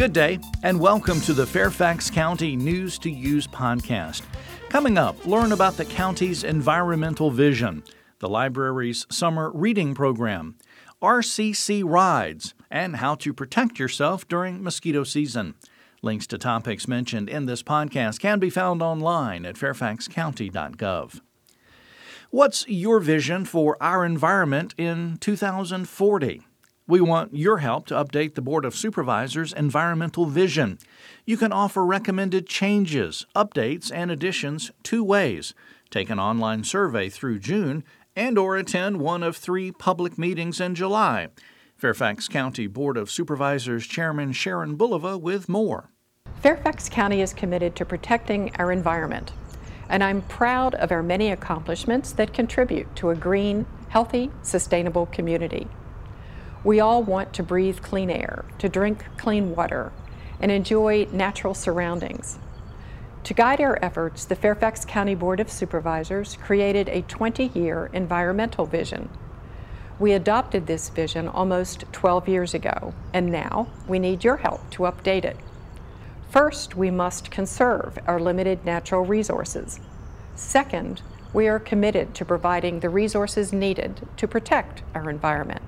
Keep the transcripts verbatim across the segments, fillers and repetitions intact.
Good day, and welcome to the Fairfax County News to Use podcast. Coming up, learn about the county's environmental vision, the library's summer reading program, R C C Rides, and how to protect yourself during mosquito season. Links to topics mentioned in this podcast can be found online at fairfax county dot gov. What's your vision for our environment in two thousand forty? We want your help to update the Board of Supervisors' environmental vision. You can offer recommended changes, updates, and additions two ways. Take an online survey through June and or attend one of three public meetings in July. Fairfax County Board of Supervisors Chairman Sharon Bulova with more. Fairfax County is committed to protecting our environment, and I'm proud of our many accomplishments that contribute to a green, healthy, sustainable community. We all want to breathe clean air, to drink clean water, and enjoy natural surroundings. To guide our efforts, the Fairfax County Board of Supervisors created a twenty-year environmental vision. We adopted this vision almost twelve years ago, and now we need your help to update it. First, we must conserve our limited natural resources. Second, we are committed to providing the resources needed to protect our environment.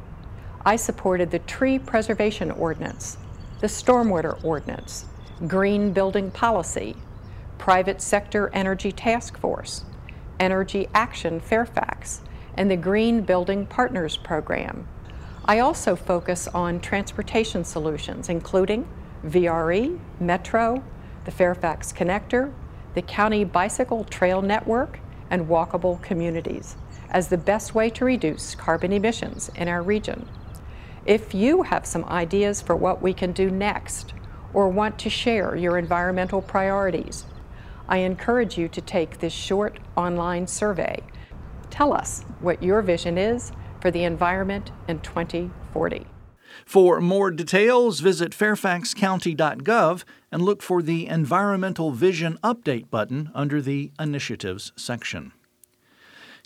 I supported the Tree Preservation Ordinance, the Stormwater Ordinance, Green Building Policy, Private Sector Energy Task Force, Energy Action Fairfax, and the Green Building Partners Program. I also focus on transportation solutions, including V R E, Metro, the Fairfax Connector, the County Bicycle Trail Network, and walkable communities as the best way to reduce carbon emissions in our region. If you have some ideas for what we can do next or want to share your environmental priorities, I encourage you to take this short online survey. Tell us what your vision is for the environment in twenty forty. For more details, visit fairfax county dot gov and look for the Environmental Vision Update button under the Initiatives section.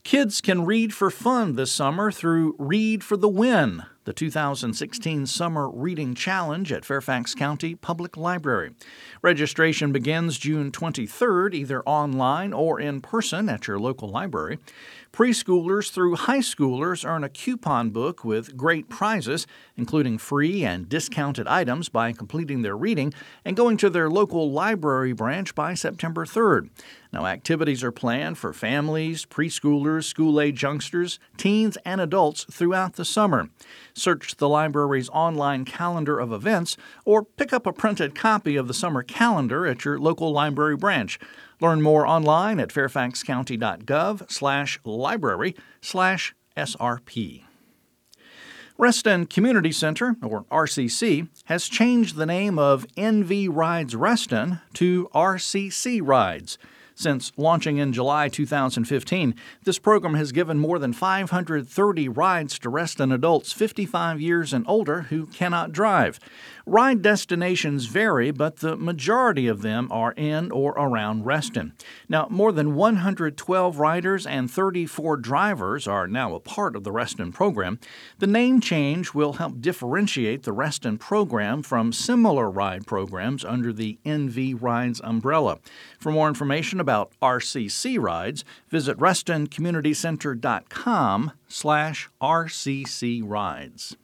Kids can read for fun this summer through Read for the Win, the two thousand sixteen Summer Reading Challenge at Fairfax County Public Library. Registration begins June twenty-third, either online or in person at your local library. Preschoolers through high schoolers earn a coupon book with great prizes, including free and discounted items by completing their reading and going to their local library branch by September third. Now, activities are planned for families, preschoolers, school-age youngsters, teens, and adults throughout the summer. Search the library's online calendar of events or pick up a printed copy of the summer calendar at your local library branch. Learn more online at fairfax county dot gov slash library slash S R P. Reston Community Center, or R C C, has changed the name of N V Rides Reston to R C C Rides. Since launching in July two thousand fifteen, this program has given more than five hundred thirty rides to Reston adults fifty-five years and older who cannot drive. Ride destinations vary, but the majority of them are in or around Reston. Now, more than one hundred twelve riders and thirty-four drivers are now a part of the Reston program. The name change will help differentiate the Reston program from similar ride programs under the N V Rides umbrella. For more information about R C C Rides, visit reston community center dot com slash R C C rides.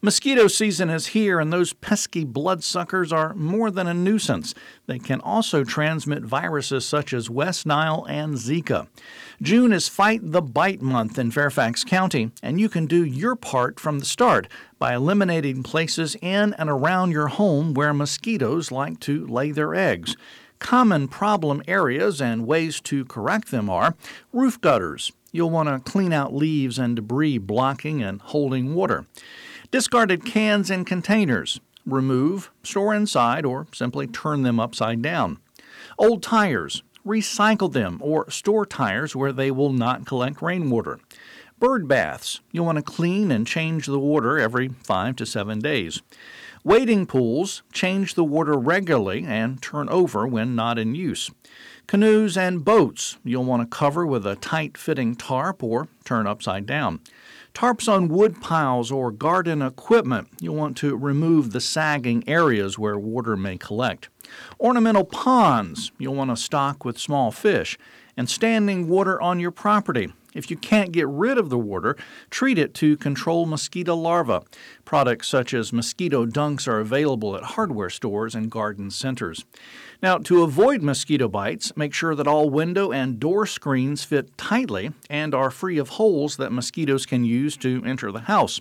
Mosquito season is here, and those pesky bloodsuckers are more than a nuisance. They can also transmit viruses such as West Nile and Zika. June is Fight the Bite Month in Fairfax County, and you can do your part from the start by eliminating places in and around your home where mosquitoes like to lay their eggs. Common problem areas and ways to correct them are roof gutters. You'll want to clean out leaves and debris blocking and holding water. Discarded cans and containers. Remove, store inside, or simply turn them upside down. Old tires. Recycle them or store tires where they will not collect rainwater. Bird baths. You'll want to clean and change the water every five to seven days. Wading pools. Change the water regularly and turn over when not in use. Canoes and boats. You'll want to cover with a tight-fitting tarp or turn upside down. Tarps on wood piles or garden equipment. You'll want to remove the sagging areas where water may collect. Ornamental ponds. You'll want to stock with small fish. And standing water on your property. If you can't get rid of the water, treat it to control mosquito larvae. Products such as mosquito dunks are available at hardware stores and garden centers. Now, to avoid mosquito bites, make sure that all window and door screens fit tightly and are free of holes that mosquitoes can use to enter the house.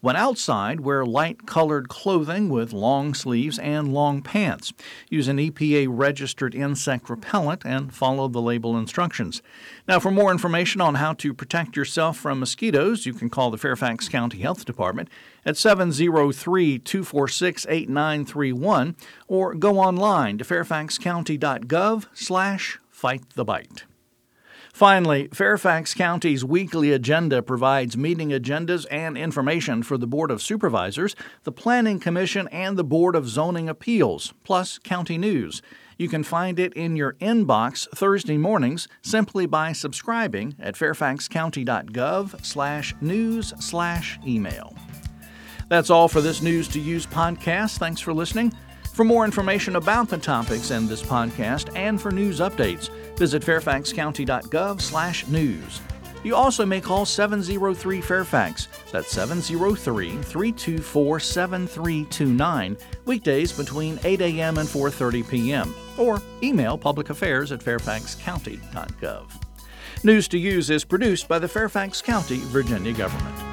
When outside, wear light-colored clothing with long sleeves and long pants. Use an E P A-registered insect repellent and follow the label instructions. Now, for more information on how to protect yourself from mosquitoes, you can call the Fairfax County Health Department at seven oh three, two four six, eight nine three one or go online to fairfaxcounty.gov slash fight the bite. Finally, Fairfax County's weekly agenda provides meeting agendas and information for the Board of Supervisors, the Planning Commission, and the Board of Zoning Appeals, plus county news. You can find it in your inbox Thursday mornings simply by subscribing at fairfaxcounty.gov slash news slash email. That's all for this News to Use podcast. Thanks for listening. For more information about the topics in this podcast and for news updates, visit fairfaxcounty.gov slash news. You also may call seven oh three, Fairfax. That's seven oh three, three two four, seven three two nine, weekdays between eight a.m. and four thirty p.m., or email publicaffairs at fairfaxcounty.gov. News to Use is produced by the Fairfax County, Virginia government.